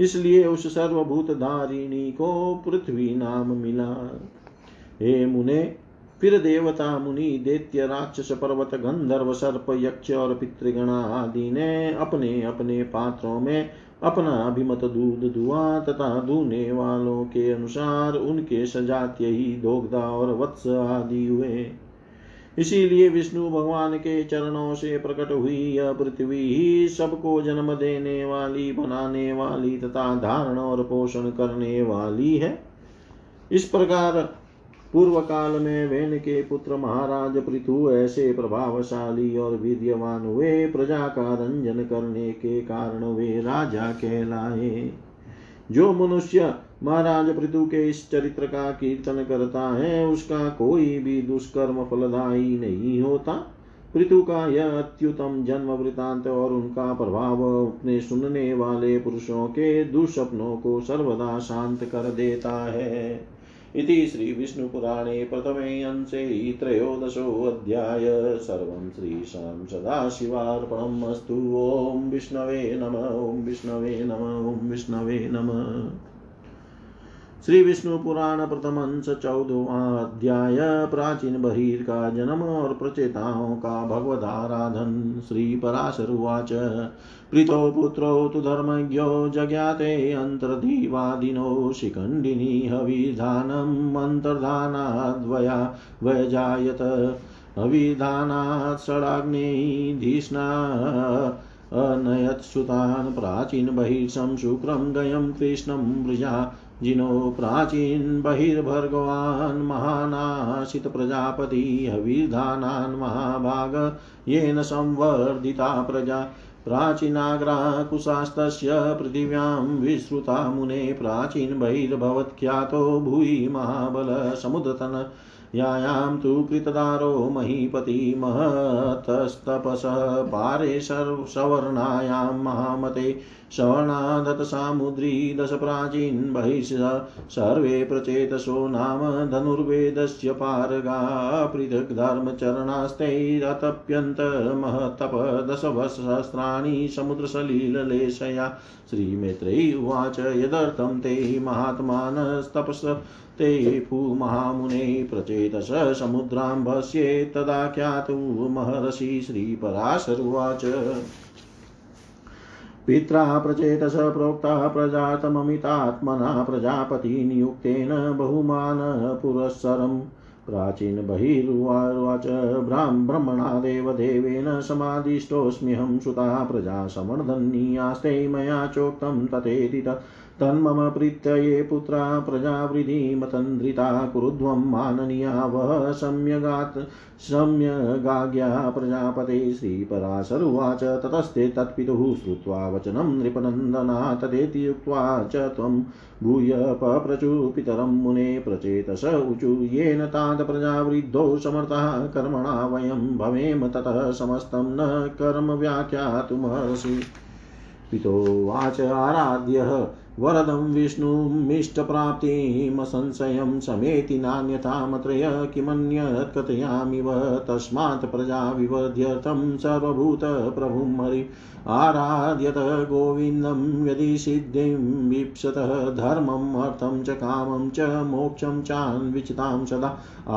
इसलिए उस सर्वभूत धारिणी को पृथ्वी नाम मिला। हे मुने, फिर देवता, मुनि, दैत्य, राक्षस, पर्वत, गंधर्व, सर्प, यक्ष और पितृगणा आदि ने अपने अपने पात्रों में अपना अभिमत दूध दुआ तथा दूने वालों के अनुसार उनके सजातीय ही दोग्धा और वत्स आदि हुए। इसीलिए विष्णु भगवान के चरणों से प्रकट हुई यह पृथ्वी ही सबको जन्म देने वाली, बनाने वाली तथा धारण और पोषण करने वाली है। इस प्रकार पूर्व काल में वेन के पुत्र महाराज पृथु ऐसे प्रभावशाली और वीर्यवान हुए, प्रजा का रंजन करने के कारण वे राजा कहलाए। जो मनुष्य महाराज पृथु के इस चरित्र का कीर्तन करता है, उसका कोई भी दुष्कर्म फलदायी नहीं होता। पृथु का यह अत्युत्तम जन्म वृतांत और उनका प्रभाव अपने सुनने वाले पुरुषों के दुष्सपनों को सर्वदा शांत कर देता है। इति श्री विष्णु पुराणे प्रथमे अंशे त्रयोदशो अध्याय सर्वं श्री शाम सदाशिवार्पणमस्तु। ओम विष्णवे नमः, ओम विष्णवे नमः, ओम विष्णवे नमः। श्री विष्णु पुराण प्रथम अंश 14वां अध्याय प्राचीन बहिर का जन्म और प्रचेताओं का भगवदाराधन। श्री पराशर उवाच, प्रीतो पुत्रो तु धर्मज्ञो जज्ञाते अंतर्धिवादिनो शिखंडिनी हविधानम् अंतर्धानाद्वया वैजायत हविधानात् षडाग्नेः धिष्णा अनयत् सुतान् प्राचीन बहिर्षं शुक्रं गयं कृष्णं वृजा जिनो प्राचीन बहिर्भर्गवान् महानाशित प्रजापति हविर्धानान् महाभाग येन संवर्धिता प्रजा प्राचीनाग्रा कुशास्तस्य पृथिव्यां विश्रुता मुने प्राचीन बहिर्भवत्ख्यातो भूयि महाबल समुद्रतन यायां तु कृतदारो महीपति महतस्तपसः पारे सवर्णायां महामते सवर्णादत सामुद्री दश प्राचीन बहिषा सर्वे प्रचेतसो नाम धनुर्वेदस्य पारगा पृथक् धर्मचरणास्तैरतप्यन्त महतप दशवसहस्राणि समुद्रसलिललेशया। श्रीमैत्रेयी उवाच, यदर्थं ते महात्मानस्तपस ते भू महामुने प्रचेतस समुद्रां भस्ये तदा ख्यातु महर्षि। श्रीपराशर उवाच, पित्रा प्रचेतस प्रोक्ता प्रजातममितात्मना प्रजापति नियुक्तेन बहुमान पुरस्सरम् प्राचीन बहिर्वाच ब्रह्मणादेव देवेन समादिष्टोऽस्म्यहं सुता प्रजा समर्धन्नी आस्ते मया चोक्तं तथेति तन्मम प्रीतये पुत्रा प्रजावृद्धि मतन्द्रिता कुरुध्वं माननीया वः सम्यगाज्ञा प्रजापते श्रीपराशरुवाच ततस्ते तत्पितुः श्रुत्वा वचनं नृपनन्दना तदेति उक्त्वा च त्वं भूय पप्रचु पितरं मुने प्रचेतस ऊचु येन तान् प्रजावृद्धौ समर्थः कर्मणा वयं भवेम ततः समस्तं न कर्म व्याख्यातुमर्हसि। पितोवाच आराध्यः वरदं विष्णुमिष्टप्राप्तिम् असंशयं समेति नान्यथा मत्रय किमन्यत् कथयामिव तस्मात् प्रजा विवध्यर्थं सर्वभूत प्रभुं हरि आराध्यत गोविन्दं यदि सिद्धिं वीप्सतः धर्मम् अर्थं च कामं च मोक्षं चान्विचितां सदा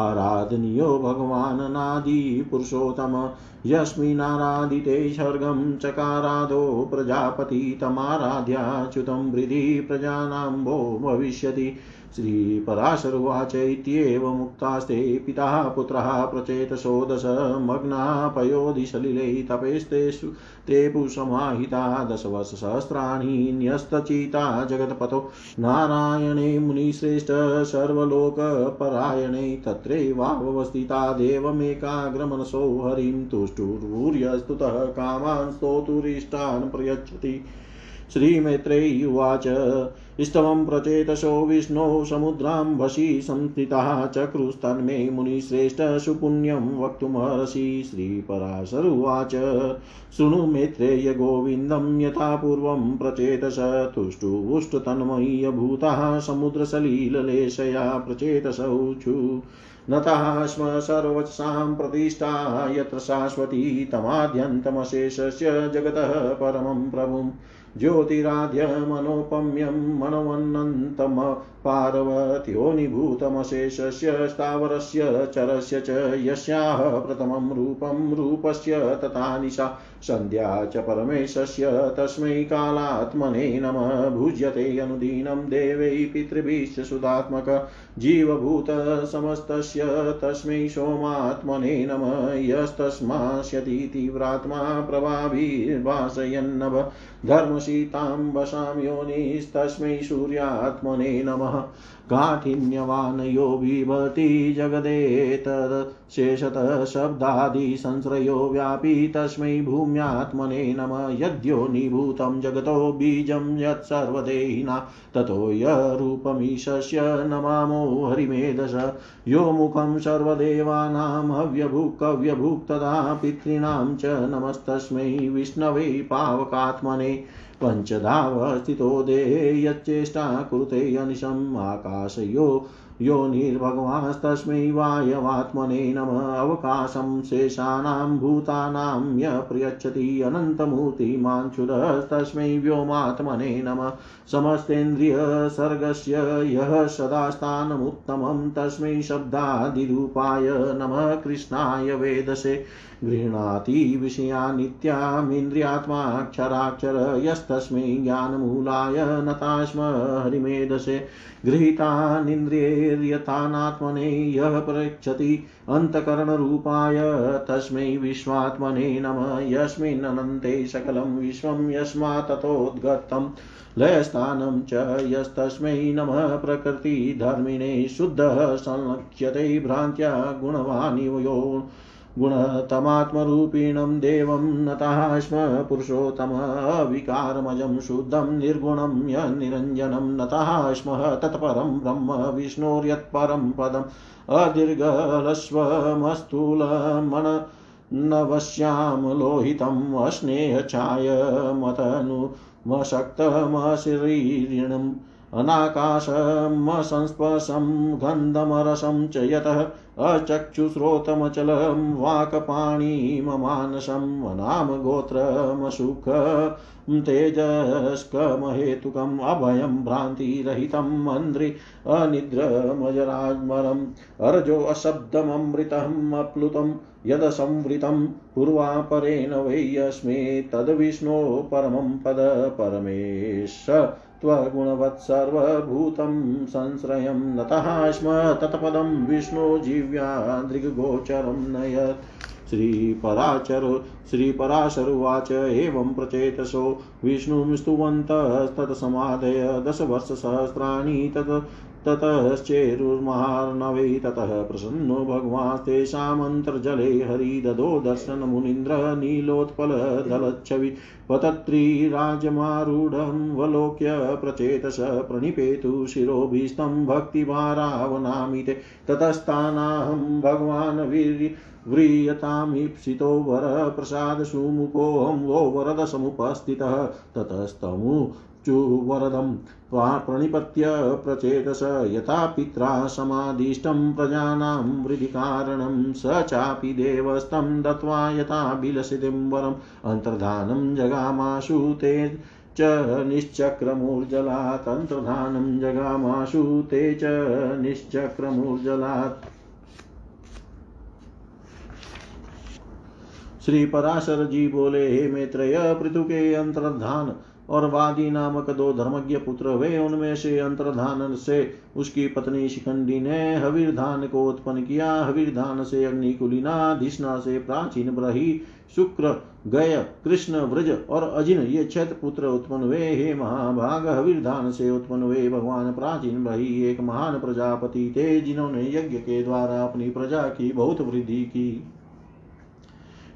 आराधनीयो भगवान् नादि पुरुषोत्तमः यस्मिनाराधिते सर्गं चकारादो प्रजापति तमाराध्याच्युतं हृदि प्रजानां वो भविष्यति। श्रीपराशरुवाच इत्येव मुक्तास्ते पिता पुत्रः प्रचेतसो दश मग्ना पयोधिसलिले तपेस्तेषु तेपु समाहिता दशवर्षसहस्राणि न्यस्तचिता जगत्पतो नारायणे मुनिश्रेष्ठ सर्वलोकपरायणे तत्रैवावस्थिता देवमेकाग्रमनसो हरिं तुष्टुर्भूर्यस्तुतः कामान् स्तोतुरिष्टान् प्रयच्छति। श्रीमैत्रेयी उवाच स्तवं प्रचेतसो विष्णो समुद्रां भसी संस्थितः चक्रुस्तन्मे मुनिश्रेष्ठ सुपुण्यं वक्तुमर्हसि। श्रीपराशरुवाच शृणु मैत्रेय गोविन्दं यथा पूर्वं प्रचेतस तुष्टुवुष्टतन्मय्य भूतः समुद्रसलीललेशया प्रचेतसौचु नतः स्म सर्वसां प्रतिष्ठा यत्र शाश्वती तमाद्यन्तमशेषस्य जगतः परमं प्रभुं ज्योतिराद्य मनोपम्यं मनोवन्नन्तम पार्वत्योनिभूतमशेषस्य स्थावरस्य चरस्य च यस्याः प्रथमं रूपं रूपस्य ततानिशा सन्ध्या च परमेशस्य तस्मै कालात्मने नमः। भुज्यते अनुदीनं देवै पितृभिश्च सुदात्मक जीवभूत समस्तस्य तस्मै सोमात्मने नमः। यस्तस्मास्यति तीव्रात्मा प्रभाभिर्भासयन्नभ धर्मशीतां वशां योनिस्तस्मै सूर्यात्मने नमः। काठिन्यवान् यो बिभर्ति जगदेतदशेषतः शब्दादिसंश्रयो व्यापी तस्मै भूम्यात्मने नमः। यद्योनिभूतं जगतो बीजं यत्सर्वदेहिना ततो यरूपमीशस्य नमामो हरिमेधस। यो मुखं सर्वदेवानां हव्यभुक् तदा पितॄणां च नमस्तस्मै विष्णवे पावकात्मने। पञ्चधावस्थितो देहे यच्चेष्टा कुरुते अनिशम् आकाशयो योनिर्भगवांस्तस्मै वायवात्मने नमः। अवकाशं शेषाणां भूतानां य प्रयच्छति अनन्तमूर्तिमान् तस्मै व्योमात्मने नमः। समस्तेन्द्रियसर्गस्य यः सदा स्थानमुत्तमं तस्मै शब्दादिरूपाय नमः। कृष्णाय वेदसे गृह्णाति विषयानित्यामिन्द्रियात्माक्षराक्षर यस्तस्मै ज्ञानमूलाय नतास्म हरिमेधसे। गृहीतानिन्द्रियैर्यथानात्मने यः प्रयच्छति अन्तःकरणरूपाय तस्मै विश्वात्मने नमः। यस्मिन् अनन्ते सकलं विश्वं यस्मात् ततोद्गतं लयस्थानं च यस्तस्मै नमः। प्रकृतिधर्मिणे शुद्धः संलक्ष्यते भ्रान्त्या गुणवानिव यो गुणतमात्मरूपिणं देवं नताः स्म पुरुषोत्तमः। विकारमजं शुद्धं निर्गुणं यन्निरञ्जनं नताः स्म तत्परं ब्रह्म विष्णोर्यत्परं पदम् अदीर्घलस्वमस्तूलमन नवश्याम लोहितम् अश्नेहछायमतनुमशक्तमशरीरिणम् अनाकाशमसंस्पर्शं गन्धमरसं च यतः अचक्षुश्रोतमचलं वाक्पाणिममानसम् अनामगोत्रमसुखं तेजस्कमहेतुकम् अभयं भ्रान्तिरहितं मन्द्रि अनिद्रमजराज्मरम् अर्जो अशब्दममृतम् अप्लुतं यदसंवृतं पूर्वापरेण वै यस्मै तद्विष्णो परमं पद परमेश त्वगुणवत् सर्वभूतं संश्रयं नतः स्म तत्पदं विष्णो जीव्या दृग्गोचरं नयत् श्रीपराशरुवाच एवं प्रचेतसो विष्णुं स्तुवन्तस्तत् समादय दशवर्षसहस्राणि ततश्चेरुर्महार्णवे ततः प्रसन्नो भगवांस्तेषामन्तर्जले हरिददो दर्शन मुनीन्द्र नीलोत्पलदलच्छवि पतत्रीराजमारूढं वलोक्य प्रचेतस प्रणिपेतु शिरोभीष्टं भक्तिभारावनामिते ततस्तानाहं भगवान् व्रीयतामीप्सितो वरप्रसादसुमुखोऽहं वो वरद समुपस्थितः ततस्तमु वरदं प्रणिपत्य प्रचेतस यथा पित्रा समादिष्टं प्रजानां वृद्धिकारणं स चापि देवस्तं दत्वा यथा विलसितं वरम् अन्तर्धानं जगामाशु ते च निश्चक्रमूर्जलात् अन्तर्धानं जगामाशु ते च निश्चक्रमूर्जलात्। श्री पराशर जी बोले, हे मैत्रेय, पृथु के अंतर्धान और वादी नामक दो धर्मज्ञ पुत्र हुए। उनमें से अंतर्धान से उसकी पत्नी शिखंडी ने हविर्धान को उत्पन्न किया। हविर्धान से अग्निकुलिना, धिष्णा से प्राचीन ब्रही, शुक्र, गय, कृष्ण, व्रज और अजिन ये 6 पुत्र उत्पन्न हुए। हे महाभाग, हविर्धान से उत्पन्न हुए भगवान प्राचीन ब्रही एक महान प्रजापति थे, जिन्होंने यज्ञ के द्वारा अपनी प्रजा की बहुत वृद्धि की।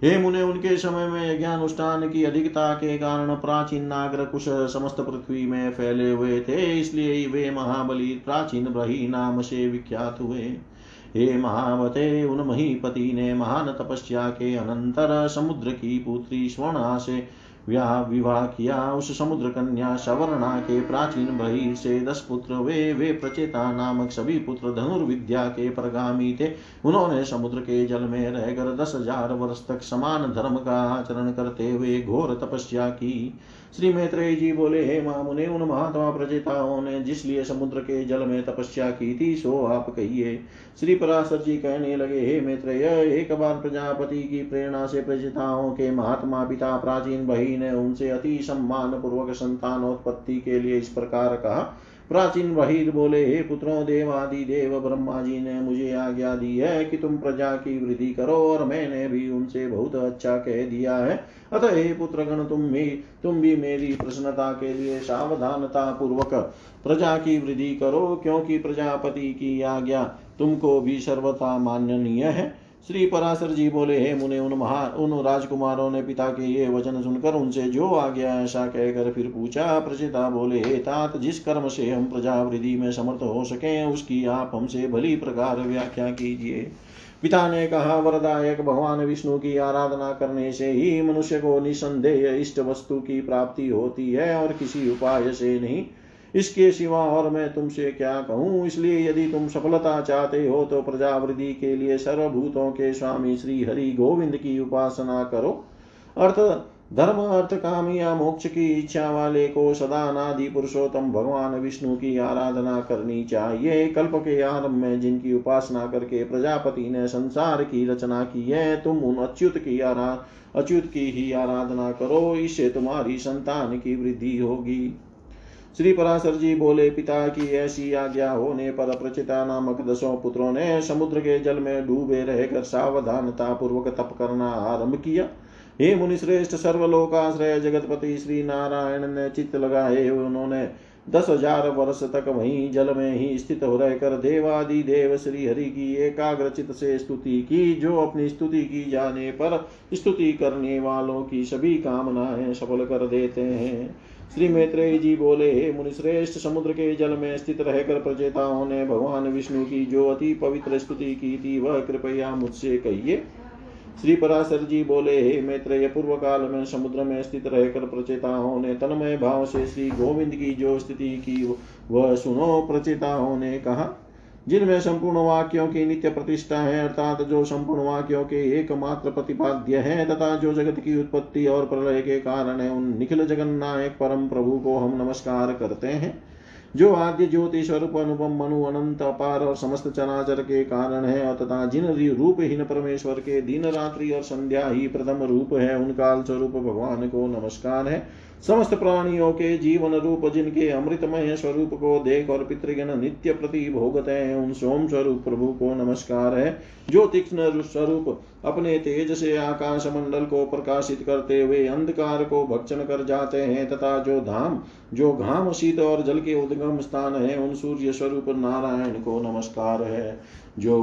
हे मुने, उनके समय में यज्ञानुष्ठान की अधिकता के कारण प्राचीन नागर कुश समस्त पृथ्वी में फैले हुए थे, इसलिए वे महाबली प्राचीन ब्रही नाम से विख्यात हुए। हे महावते, उन महीपति ने महान तपस्या के अनंतर समुद्र की पुत्री स्वर्णा से विवाह किया। उस समुद्र कन्या सवर्णा के प्राचीन ब्रही से 10 पुत्र हुए। वे प्रचेता नामक सभी पुत्र धनुर्विद्या के परगामी थे। उन्होंने समुद्र के जल में रहकर 10,000 वर्ष तक समान धर्म का आचरण करते हुए घोर तपस्या की। श्री मैत्रेय जी बोले, हे महामुने, उन महात्मा प्रचेताओं ने जिसलिए समुद्र के जल में तपस्या की थी, सो आप कहिए। श्री पराशर जी कहने लगे, हे मैत्रेय, एक बार प्रजापति की प्रेरणा से प्रचेताओं के महात्मा पिता प्राचीन ब्रही ने उनसे अति सम्मान पूर्वक संतानोत्पत्ति के लिए इस प्रकार कहा। प्राचीन ब्रही बोले, हे पुत्रों, देवादि देव ब्रह्मा जी ने मुझे आज्ञा दी है कि तुम प्रजा की वृद्धि करो, और मैंने भी उनसे बहुत अच्छा कह दिया है। अतः हे पुत्रगण, तुम भी मेरी प्रसन्नता के लिए सावधानता पूर्वक प्रजा की वृद्धि करो, क्योंकि प्रजापति की आज्ञा तुमको भी सर्वथा माननीय है। श्री पराशर जी बोले, हे मुने, उन राजकुमारों ने पिता के ये वचन सुनकर उनसे जो आज्ञा ऐसा कहकर फिर पूछा। प्रचेता बोले, हे तात, जिस कर्म से हम प्रजावृद्धि में समर्थ हो सकें, उसकी आप हमसे भली प्रकार व्याख्या कीजिए। पिता ने कहा, वरदायक भगवान विष्णु की आराधना करने से ही मनुष्य को निसंदेह इष्ट वस्तु की प्राप्ति होती है, और किसी उपाय से नहीं। इसके सिवा और मैं तुमसे क्या कहूँ। इसलिए यदि तुम सफलता चाहते हो तो प्रजावृद्धि के लिए सर्वभूतों के स्वामी श्री हरि गोविंद की उपासना करो। धर्म अर्थ काम या मोक्ष की इच्छा वाले को सदा अनादि पुरुषोत्तम भगवान विष्णु की आराधना करनी चाहिए। कल्प के आरंभ में जिनकी उपासना करके प्रजापति ने संसार की रचना की है, तुम उन अच्युत की ही आराधना करो, इससे तुम्हारी संतान की वृद्धि होगी। श्री पराशर जी बोले, पिता की ऐसी आज्ञा होने पर प्रचेता नामक 10 पुत्रों ने समुद्र के जल में डूबे रहकर सावधानता पूर्वक तप करना आरंभ किया। हे मुनिश्रेष्ठ, सर्वलोकाश्रय जगतपति श्री नारायण ने चित्त लगाए उन्होंने 10,000 वर्ष तक वहीं जल में ही स्थित हो रहकर देवादि देव श्री हरि की एकाग्रचित से स्तुति की, जो अपनी स्तुति की जाने पर स्तुति करने वालों की सभी कामनाएं सफल कर देते हैं। श्री मैत्रेय जी बोले, हे मुनिश्रेष्ठ, समुद्र के जल में स्थित रहकर प्रचेताओं ने भगवान विष्णु की जो अति पवित्र स्तुति की थी, वह कृपया मुझसे कहिए। श्री पराशर जी बोले, हे मैत्रेय, पूर्व काल में समुद्र में स्थित रहकर प्रचेताओं ने तन्मय भाव से श्री गोविंद की जो स्तुति की, वह सुनो। प्रचेताओं ने कहा, जिनमें संपूर्ण वाक्यों की नित्य प्रतिष्ठा है, अर्थात जो संपूर्ण वाक्यों के एकमात्र प्रतिपाद्य है, तथा जो जगत की उत्पत्ति और प्रलय के कारण है, उन निखिल जगन्नायक परम प्रभु को हम नमस्कार करते हैं, जो आद्य ज्योति स्वरूप अनुपम मनु अनंत अपार और समस्त चराचर के कारण है, तथा जिन रूपहीन परमेश्वर के दिन रात्रि और संध्या ही प्रथम रूप है, उन काल स्वरूप भगवान को नमस्कार है। समस्त प्राणियों के जीवन रूप जिनके अमृतमय स्वरूप को देख और पितृगण नित्य प्रति भोगते हैं उन सोम स्वरूप प्रभु को नमस्कार है, जो तीक्ष्ण स्वरूप अपने तेज से आकाश मंडल को प्रकाशित करते हुए अंधकार को भक्षण कर जाते हैं तथा जो घाम शीत और जल के उद्गम स्थान है उन सूर्य स्वरूप नारायण को नमस्कार है, जो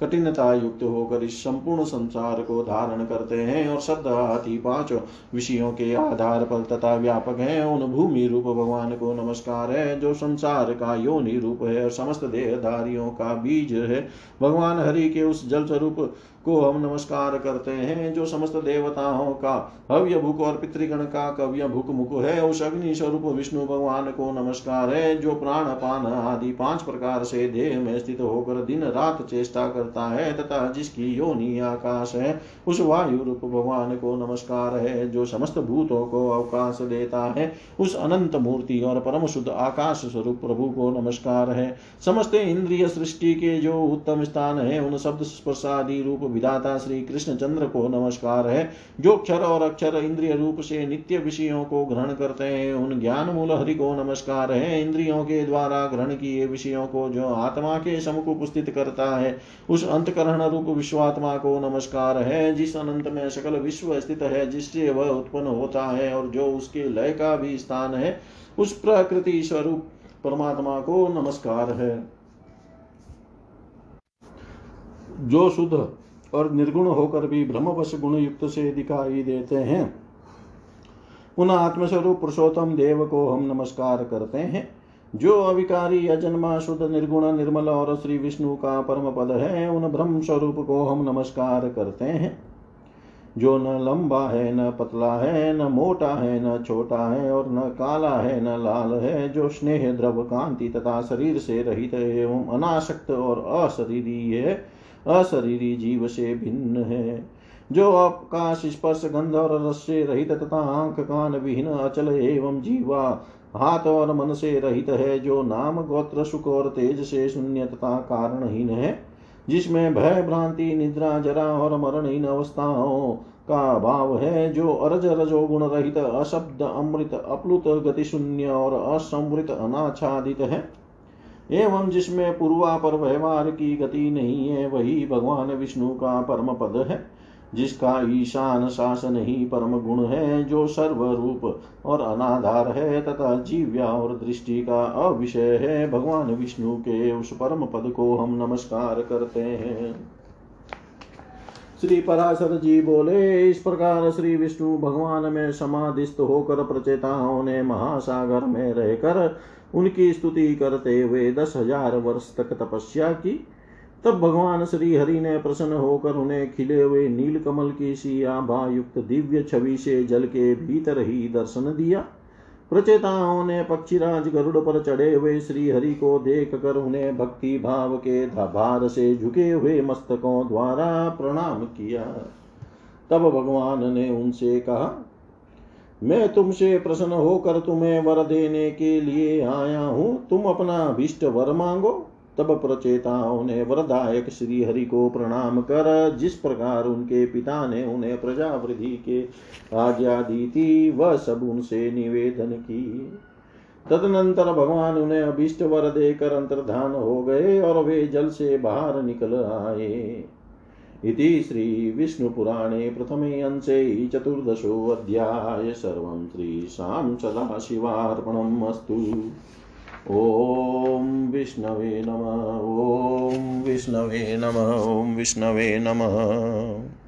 कठिनता युक्त होकर इस संपूर्ण संसार को धारण करते हैं और श्रद्धा आदि पांचों विषयों के आधार पर तथा व्यापक है उन भूमि रूप भगवान को नमस्कार है, जो संसार का योनि रूप है और समस्त देहधारियों का बीज है। भगवान हरि के उस जल स्वरूप को हम नमस्कार करते हैं, जो समस्त देवताओं का हव्य भुक और पितृगण का कव्य भुक मुख है। उस अग्नि स्वरूप विष्णु भगवान को नमस्कार है, जो प्राण पान आदि पांच प्रकार से देह में स्थित होकर दिन रात चेष्टा करता है तथा जिसकी योनि आकाश है। उस वायु रूप भगवान को नमस्कार है, जो समस्त भूतों को अवकाश देता है। उस अनंत मूर्ति और परम शुद्ध आकाश स्वरूप प्रभु को नमस्कार है। समस्त इंद्रिय सृष्टि के जो उत्तम स्थान है उन शब्द स्पर्शादि रूप विधाता श्री कृष्ण चंद्र को नमस्कार है, जो क्षर और अक्षर इंद्रिय रूप से नित्य विषयों को ग्रहण करते हैं। उन ज्ञान मूल हरि को नमस्कार है, इंद्रियों के द्वारा ग्रहण किए विषयों को जो आत्मा के समुख स्थित करता है। उस अंतकरण रूप विश्वात्मा को नमस्कार है, जिस अनंत में सकल विश्व स्थित है, जिससे वह उत्पन्न होता है और जो उसके लय का भी स्थान है। उस प्रकृति स्वरूप परमात्मा को नमस्कार है, जो शुद्ध और निर्गुण होकर भी ब्रह्मवश गुण युक्त से दिखाई देते हैं। उन आत्मस्वरूप पुरुषोत्तम देव को हम नमस्कार करते हैं, जो अविकारी अजन्मा शुद्ध निर्गुण निर्मल और श्री विष्णु का परम पद है। उन ब्रह्म स्वरूप को हम नमस्कार करते हैं, जो न लंबा है न पतला है, न मोटा है न छोटा है और न काला है न लाल है, जो स्नेह द्रव कांति तथा शरीर से रहित एवं अनासक्त और अशरीरी है, अशरीरी जीव से भिन्न है, जो आकाश स्पर्श गंध और रस से रहित तथा आंख कान विहीन अचल एवं जीवा हाथ और मन से रहित है, जो नाम गोत्र सुख और तेज से शून्य तथा कारणहीन है, जिसमें भय भ्रांति निद्रा जरा और मरणहीन अवस्थाओं का भाव है, जो अरज रजो गुण रहित अशब्द अमृत अप्लुत गतिशून्य और असमृत अनाच्छादित है, एवं जिसमें पूर्वापर व्यवहार की गति नहीं है, वही भगवान विष्णु का परम पद है, जिसका ईशान शासन ही परम गुण है, जो सर्वरूप और अनाधार है तथा जीव्या और दृष्टि का अविषय है। भगवान विष्णु के उस परम पद को हम नमस्कार करते हैं। श्री पराशर जी बोले, इस प्रकार श्री विष्णु भगवान में समाधिस्थ होकर प्रचेताओं ने महासागर में रहकर उनकी स्तुति करते हुए 10,000 वर्ष तक तपस्या की। तब भगवान श्री हरि ने प्रसन्न होकर उन्हें खिले हुए नील कमल की सी आभा युक्त दिव्य छवि से जल के भीतर ही दर्शन दिया। प्रचेताओं ने पक्षीराज गरुड़ पर चढ़े हुए श्री हरि को देख कर उन्हें भक्ति भाव के भार से झुके हुए मस्तकों द्वारा प्रणाम किया। तब भगवान ने उनसे कहा, मैं तुमसे प्रसन्न होकर तुम्हें वर देने के लिए आया हूँ, तुम अपना अभिष्ट वर मांगो। तब प्रचेताओं ने वरदायक श्री हरि को प्रणाम कर जिस प्रकार उनके पिता ने उन्हें प्रजावृद्धि के आज्ञा दी थी वह सब उनसे निवेदन की। तदनंतर भगवान उन्हें अभिष्ट वर देकर अंतर्धान हो गए और वे जल से बाहर निकल आए। इति श्री विष्णुपुराणे प्रथमे अंशे 14थोऽध्यायः सर्वं श्रीशां सदाशिवार्पणम् अस्तु। ओम विष्णवे नमः, ओम विष्णवे नमः, ओम विष्णवे नमः।